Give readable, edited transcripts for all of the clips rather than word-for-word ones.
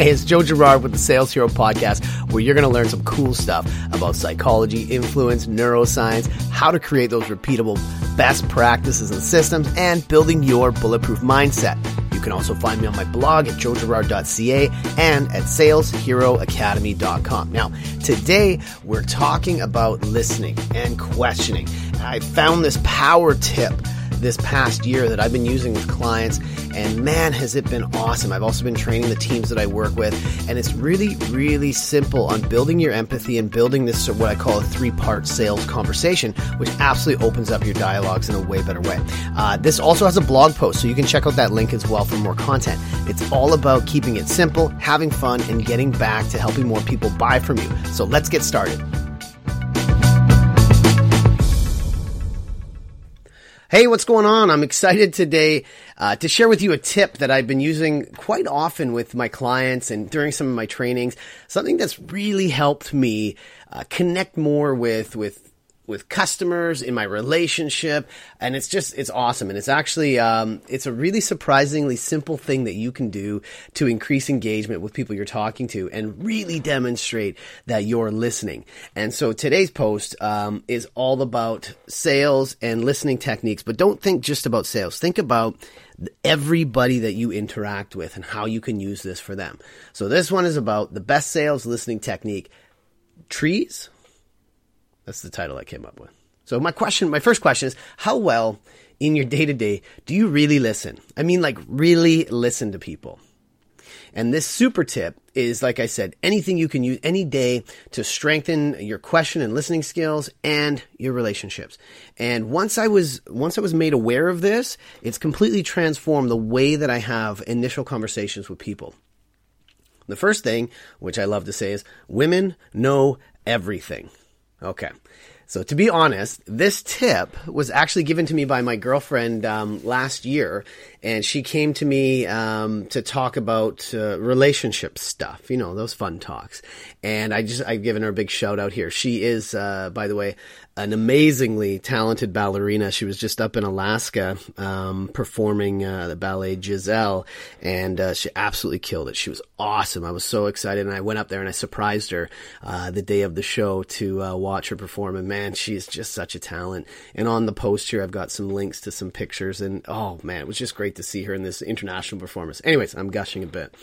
Hey, it's Joe Girard with the Sales Hero Podcast, where you're going to learn some cool stuff about psychology, influence, neuroscience, how to create those repeatable best practices and systems, and building your bulletproof mindset. You can also find me on my blog at joegirard.ca and at salesheroacademy.com. Now, today we're talking about listening and questioning. I found this power tip this past year that I've been using with clients, and man, has it been awesome. I've also been training the teams that I work with, and it's really, really simple on building your empathy and building this what I call a three-part sales conversation, which absolutely opens up your dialogues in a way better way. This also has a blog post, so you can check out that link as well for more content. It's all about keeping it simple, having fun, and getting back to helping more people buy from you. So let's get started. Hey, what's going on? I'm excited today to share with you a tip that I've been using quite often with my clients and during some of my trainings, something that's really helped me connect more with customers in my relationship. And it's awesome. And it's actually, it's a really surprisingly simple thing that you can do to increase engagement with people you're talking to and really demonstrate that you're listening. And so today's post, is all about sales and listening techniques, but don't think just about sales. Think about everybody that you interact with and how you can use this for them. So this one is about the best sales listening technique, trees. That's the title I came up with. So my first question is, how well in your day-to-day do you really listen? I mean, like, really listen to people. And this super tip is, like I said, anything you can use any day to strengthen your question and listening skills and your relationships. And once I was made aware of this, it's completely transformed the way that I have initial conversations with people. The first thing, which I love to say, is women know everything. Okay. So to be honest, this tip was actually given to me by my girlfriend last year, and she came to me to talk about relationship stuff, you know, those fun talks. And I've given her a big shout out here. She is, by the way, an amazingly talented ballerina. She was just up in Alaska performing the ballet Giselle, and she absolutely killed it. She was awesome. I was so excited, and I went up there and I surprised her the day of the show to watch her perform, and man, she's just such a talent. And on the post here, I've got some links to some pictures, and oh man, it was just great to see her in this international performance. Anyways, I'm gushing a bit.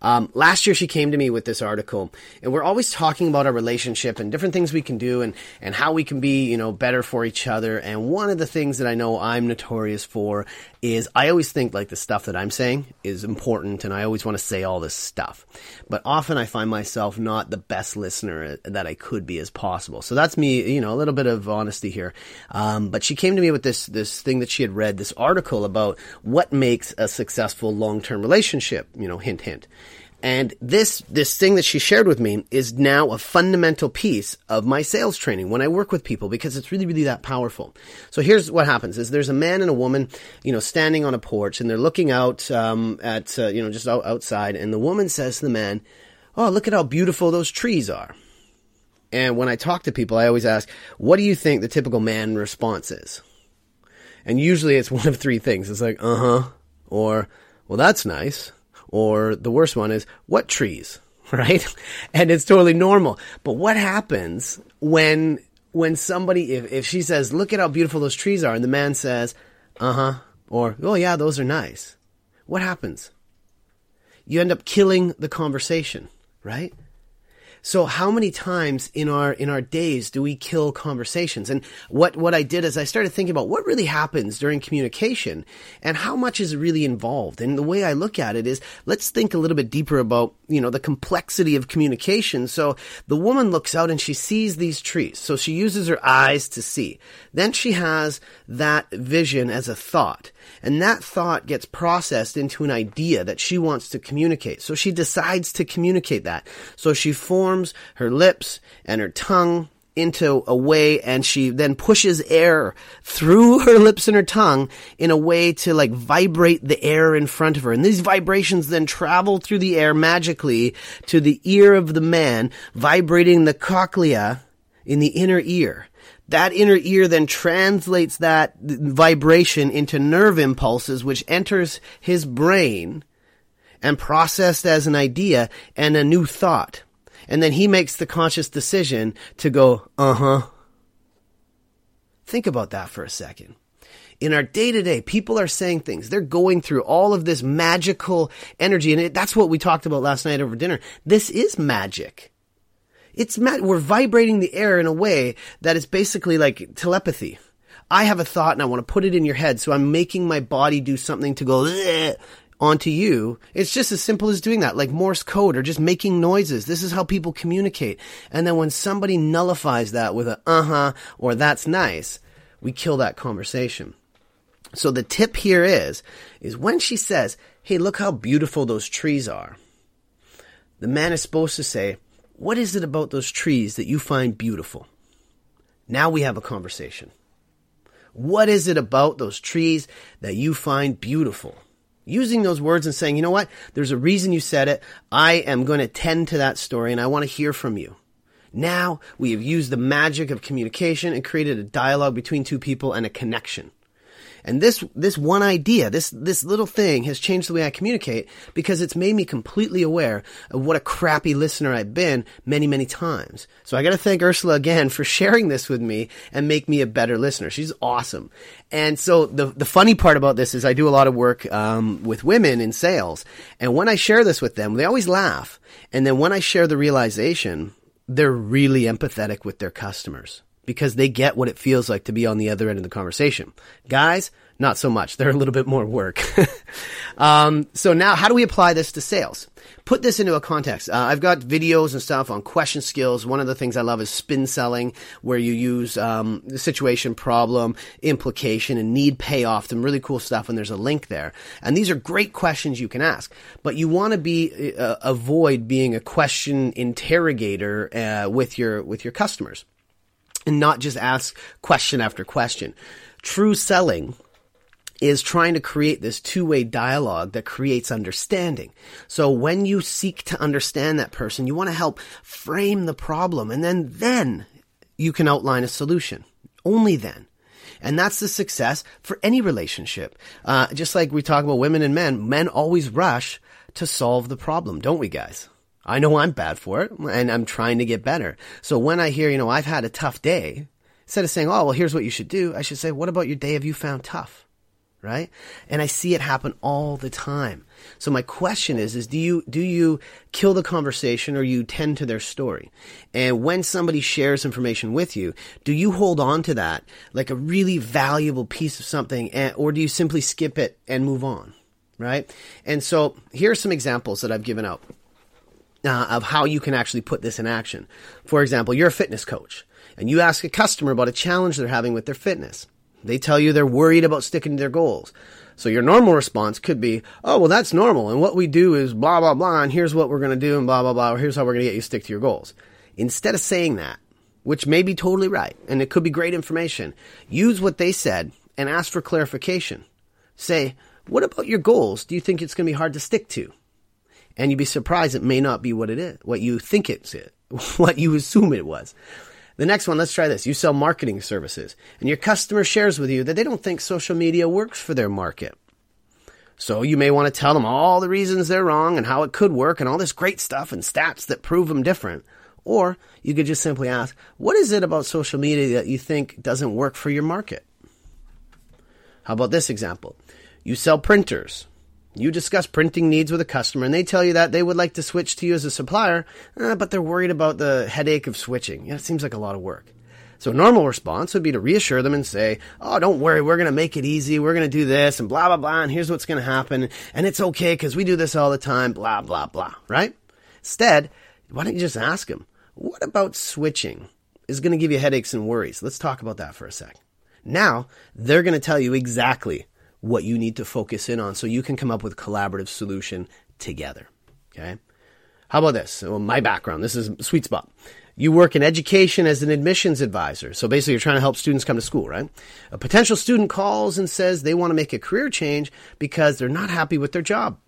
Last year, she came to me with this article, and we're always talking about our relationship and different things we can do and how we can be, you know, better for each other. And one of the things that I know I'm notorious for is I always think like the stuff that I'm saying is important, and I always want to say all this stuff. But often I find myself not the best listener that I could be as possible. So that's me, you know, a little bit of honesty here. But she came to me with this thing that she had read, this article about what makes a successful long-term relationship, you know, hint, hint. And this thing that she shared with me is now a fundamental piece of my sales training when I work with people, because it's really, really that powerful. So here's what happens is there's a man and a woman, you know, standing on a porch, and they're looking out at, you know, just outside. And the woman says to the man, "Oh, look at how beautiful those trees are." And when I talk to people, I always ask, what do you think the typical man response is? And usually it's one of three things. It's like, uh-huh, or, well, that's nice. Or the worst one is, what trees, right? And it's totally normal. But what happens when somebody, if she says, look at how beautiful those trees are, and the man says, uh-huh, or, oh yeah, those are nice. What happens? You end up killing the conversation, right? So how many times in our days do we kill conversations? And what I did is I started thinking about what really happens during communication and how much is really involved. And the way I look at it is, let's think a little bit deeper about, you know, the complexity of communication. So the woman looks out and she sees these trees. So she uses her eyes to see. Then she has that vision as a thought. And that thought gets processed into an idea that she wants to communicate. So she decides to communicate that. So she forms her lips and her tongue into a way, and she then pushes air through her lips and her tongue in a way to like vibrate the air in front of her. And these vibrations then travel through the air magically to the ear of the man, vibrating the cochlea in the inner ear. That inner ear then translates that vibration into nerve impulses, which enters his brain and processed as an idea and a new thought. And then he makes the conscious decision to go, Think about that for a second. In our day-to-day, people are saying things. They're going through all of this magical energy. And that's what we talked about last night over dinner. This is magic. We're vibrating the air in a way that is basically like telepathy. I have a thought and I want to put it in your head. So I'm making my body do something to go onto you. It's just as simple as doing that, like Morse code or just making noises. This is how people communicate. And then when somebody nullifies that with a or that's nice, we kill that conversation. So the tip here is when she says, hey, look how beautiful those trees are. The man is supposed to say, what is it about those trees that you find beautiful? Now we have a conversation. What is it about those trees that you find beautiful? Using those words and saying, you know what? There's a reason you said it. I am going to tend to that story and I want to hear from you. Now we have used the magic of communication and created a dialogue between two people and a connection. And this one idea, this little thing has changed the way I communicate because it's made me completely aware of what a crappy listener I've been many, many times. So I got to thank Ursula again for sharing this with me and make me a better listener. She's awesome. And so the funny part about this is I do a lot of work with women in sales. And when I share this with them, they always laugh. And then when I share the realization, they're really empathetic with their customers, because they get what it feels like to be on the other end of the conversation. Guys, not so much. They're a little bit more work. So now how do we apply this to sales? Put this into a context. I've got videos and stuff on question skills. One of the things I love is spin selling, where you use the situation, problem, implication, and need payoff. Some really cool stuff, and there's a link there. And these are great questions you can ask. But you want to be avoid being a question interrogator with your customers, and not just ask question after question. True selling is trying to create this two-way dialogue that creates understanding. So when you seek to understand that person, you want to help frame the problem, and then you can outline a solution. Only then. And that's the success for any relationship. Just like we talk about women and men always rush to solve the problem, don't we, guys? I know I'm bad for it, and I'm trying to get better. So when I hear, I've had a tough day, instead of saying, oh, well, here's what you should do, I should say, what about your day have you found tough? Right? And I see it happen all the time. So my question is do you kill the conversation or you tend to their story? And when somebody shares information with you, do you hold on to that like a really valuable piece of something, or do you simply skip it and move on? Right? And so here are some examples that I've given out of how you can actually put this in action. For example, you're a fitness coach and you ask a customer about a challenge they're having with their fitness. They tell you they're worried about sticking to their goals. So your normal response could be, oh, well, that's normal. And what we do is blah, blah, blah. And here's what we're going to do and blah, blah, blah. Or here's how we're going to get you to stick to your goals. Instead of saying that, which may be totally right, and it could be great information, use what they said and ask for clarification. Say, what about your goals? Do you think it's going to be hard to stick to? And you'd be surprised it may not be what it is, what you think it's, what you assume it was. The next one, let's try this. You sell marketing services, and your customer shares with you that they don't think social media works for their market. So you may want to tell them all the reasons they're wrong and how it could work and all this great stuff and stats that prove them different. Or you could just simply ask, what is it about social media that you think doesn't work for your market? How about this example? You sell printers. You discuss printing needs with a customer, and they tell you that they would like to switch to you as a supplier, but they're worried about the headache of switching. It seems like a lot of work. So a normal response would be to reassure them and say, oh, don't worry, we're going to make it easy. We're going to do this and blah, blah, blah, and here's what's going to happen. And it's okay because we do this all the time, blah, blah, blah, right? Instead, why don't you just ask them, what about switching is going to give you headaches and worries? Let's talk about that for a sec. Now, they're going to tell you exactly what you need to focus in on so you can come up with a collaborative solution together, okay? How about this? Well, my background, this is a sweet spot. You work in education as an admissions advisor. So basically you're trying to help students come to school, right? A potential student calls and says they want to make a career change because they're not happy with their job.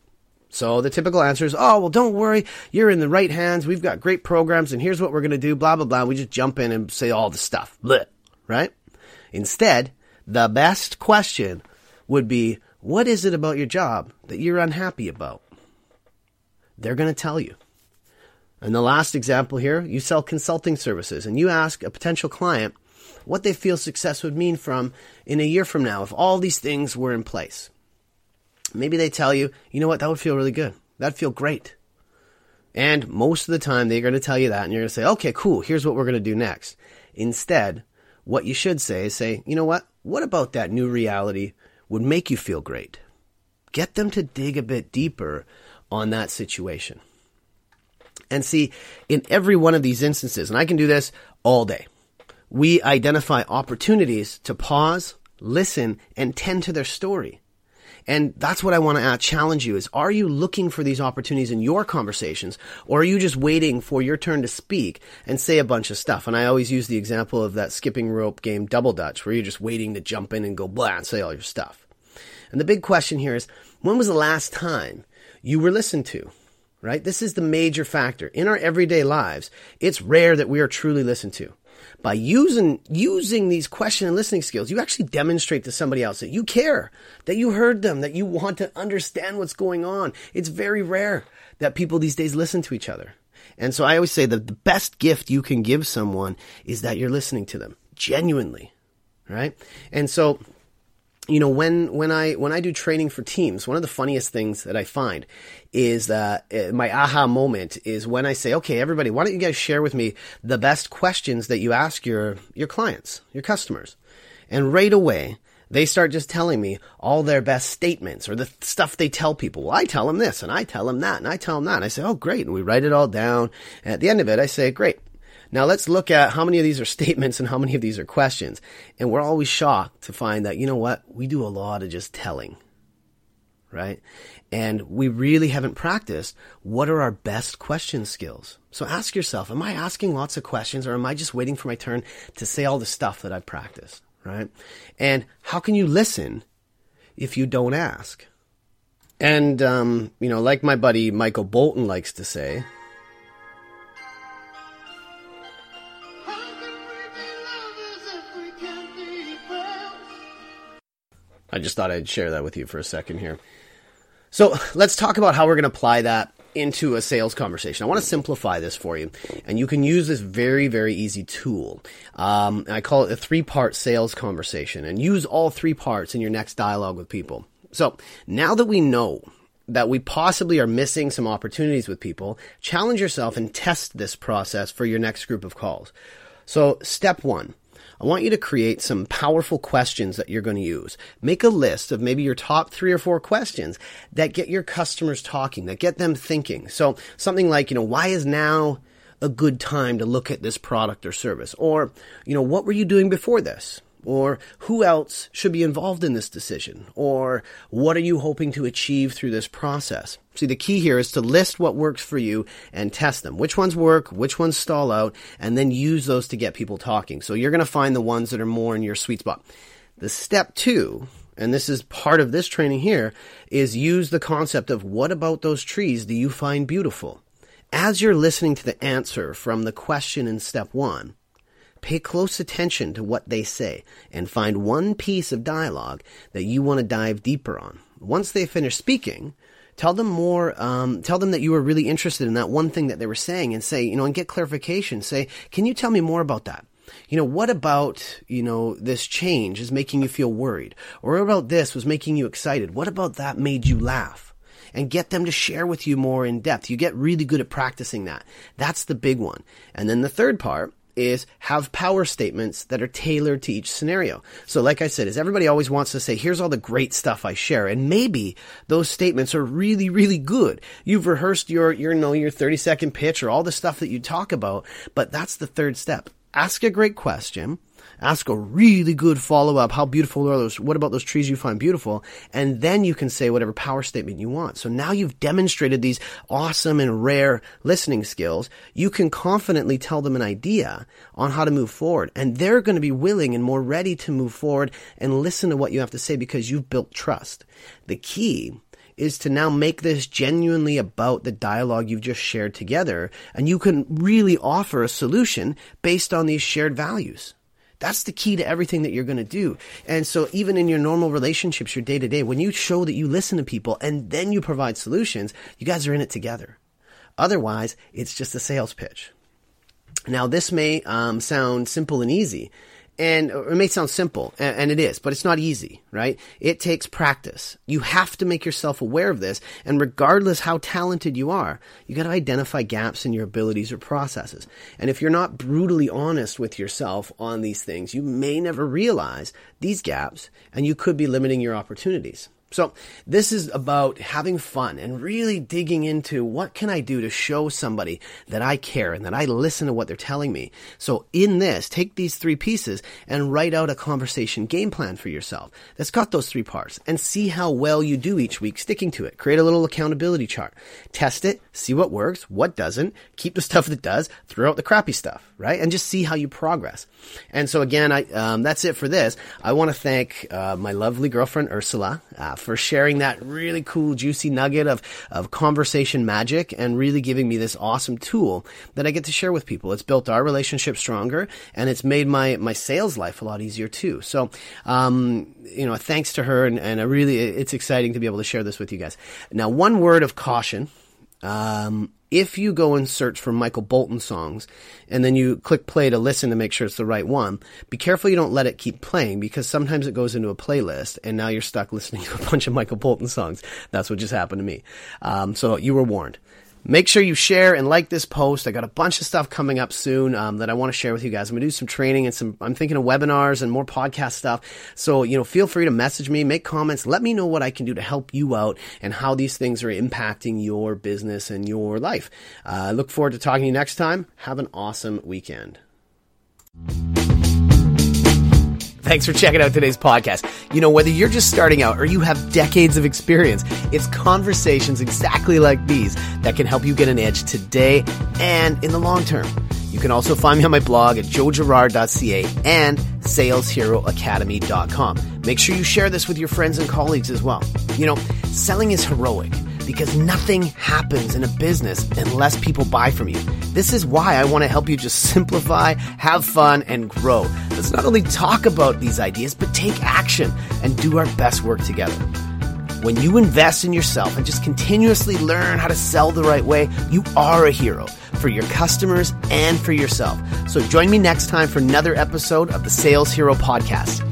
So the typical answer is, oh, well, don't worry. You're in the right hands. We've got great programs and here's what we're going to do, blah, blah, blah. We just jump in and say all the stuff, bleh, right? Instead, the best question would be, what is it about your job that you're unhappy about? They're going to tell you. And the last example here, you sell consulting services and you ask a potential client what they feel success would mean from in a year from now if all these things were in place. Maybe they tell you, you know what, that would feel really good. That'd feel great. And most of the time they're going to tell you that and you're going to say, okay, cool, here's what we're going to do next. Instead, what you should say is say, you know what about that new reality would make you feel great? Get them to dig a bit deeper on that situation. And see, in every one of these instances, and I can do this all day, we identify opportunities to pause, listen, and tend to their story. And that's what I want to challenge you is, are you looking for these opportunities in your conversations, or are you just waiting for your turn to speak and say a bunch of stuff? And I always use the example of that skipping rope game double dutch, where you're just waiting to jump in and go blah and say all your stuff. And the big question here is, when was the last time you were listened to? Right? This is the major factor. In our everyday lives, it's rare that we are truly listened to. By using these question and listening skills, you actually demonstrate to somebody else that you care, that you heard them, that you want to understand what's going on. It's very rare that people these days listen to each other. And so I always say that the best gift you can give someone is that you're listening to them genuinely, right? And so, you know, when I do training for teams, one of the funniest things that I find is my aha moment is when I say, okay, everybody, why don't you guys share with me the best questions that you ask your clients, your customers? And right away, they start just telling me all their best statements or the stuff they tell people. Well, I tell them this and I tell them that and I tell them that. And I say, oh, great. And we write it all down. And at the end of it, I say, great. Now let's look at how many of these are statements and how many of these are questions. And we're always shocked to find that, you know what, we do a lot of just telling, right? And we really haven't practiced what are our best question skills. So ask yourself, am I asking lots of questions, or am I just waiting for my turn to say all the stuff that I've practiced, right? And how can you listen if you don't ask? And, you know, like my buddy Michael Bolton likes to say, I just thought I'd share that with you for a second here. So let's talk about how we're going to apply that into a sales conversation. I want to simplify this for you, and you can use this very, very easy tool. I call it a three-part sales conversation, and use all three parts in your next dialogue with people. So now that we know that we possibly are missing some opportunities with people, challenge yourself and test this process for your next group of calls. So step one. I want you to create some powerful questions that you're going to use. Make a list of maybe your top 3 or 4 questions that get your customers talking, that get them thinking. So something like, you know, why is now a good time to look at this product or service? Or, you know, what were you doing before this? Or who else should be involved in this decision? Or what are you hoping to achieve through this process? See, the key here is to list what works for you and test them. Which ones work, which ones stall out, and then use those to get people talking. So you're going to find the ones that are more in your sweet spot. The step two, and this is part of this training here, is use the concept of what about those trees do you find beautiful? As you're listening to the answer from the question in step one, pay close attention to what they say and find one piece of dialogue that you want to dive deeper on. Once they finish speaking, tell them that you were really interested in that one thing that they were saying, and say, you know, and get clarification. Say, can you tell me more about that? You know, what about, you know, this change is making you feel worried? Or what about this was making you excited? What about that made you laugh? And get them to share with you more in depth. You get really good at practicing that. That's the big one. And then the third part is have power statements that are tailored to each scenario. So like I said, is everybody always wants to say, here's all the great stuff I share. And maybe those statements are really, really good. You've rehearsed your 30-second pitch or all the stuff that you talk about, but that's the third step. Ask a great question. Ask a really good follow-up. How beautiful are those? What about those trees you find beautiful? And then you can say whatever power statement you want. So now you've demonstrated these awesome and rare listening skills. You can confidently tell them an idea on how to move forward. And they're going to be willing and more ready to move forward and listen to what you have to say because you've built trust. The key is to now make this genuinely about the dialogue you've just shared together. And you can really offer a solution based on these shared values. That's the key to everything that you're going to do. And so even in your normal relationships, your day-to-day, when you show that you listen to people and then you provide solutions, you guys are in it together. Otherwise, it's just a sales pitch. Now, this may sound simple and easy, and it may sound simple, and it is, but it's not easy, right? It takes practice. You have to make yourself aware of this, and regardless how talented you are, you got to identify gaps in your abilities or processes. And if you're not brutally honest with yourself on these things, you may never realize these gaps, and you could be limiting your opportunities. So this is about having fun and really digging into what can I do to show somebody that I care and that I listen to what they're telling me. So in this, take these three pieces and write out a conversation game plan for yourself that's got those three parts and see how well you do each week sticking to it. Create a little accountability chart. Test it, see what works, what doesn't, keep the stuff that does, throw out the crappy stuff, right? And just see how you progress. And so again, I that's it for this. I want to thank my lovely girlfriend, Ursula, for sharing that really cool, juicy nugget of conversation magic and really giving me this awesome tool that I get to share with people. It's built our relationship stronger and it's made my sales life a lot easier too. So, thanks to her and I really, it's exciting to be able to share this with you guys. Now, one word of caution. If you go and search for Michael Bolton songs and then you click play to listen to make sure it's the right one, be careful you don't let it keep playing because sometimes it goes into a playlist and now you're stuck listening to a bunch of Michael Bolton songs. That's what just happened to me. So you were warned. Make sure you share and like this post. I got a bunch of stuff coming up soon that I want to share with you guys. I'm going to do some training and I'm thinking of webinars and more podcast stuff. So, feel free to message me, make comments. Let me know what I can do to help you out and how these things are impacting your business and your life. I look forward to talking to you next time. Have an awesome weekend. Thanks for checking out today's podcast. Whether you're just starting out or you have decades of experience, it's conversations exactly like these that can help you get an edge today and in the long term. You can also find me on my blog at joegirard.ca and salesheroacademy.com. Make sure you share this with your friends and colleagues as well. Selling is heroic because nothing happens in a business unless people buy from you. This is why I want to help you just simplify, have fun, and grow. Let's not only talk about these ideas, but take action and do our best work together. When you invest in yourself and just continuously learn how to sell the right way, you are a hero for your customers and for yourself. So join me next time for another episode of the Sales Hero Podcast.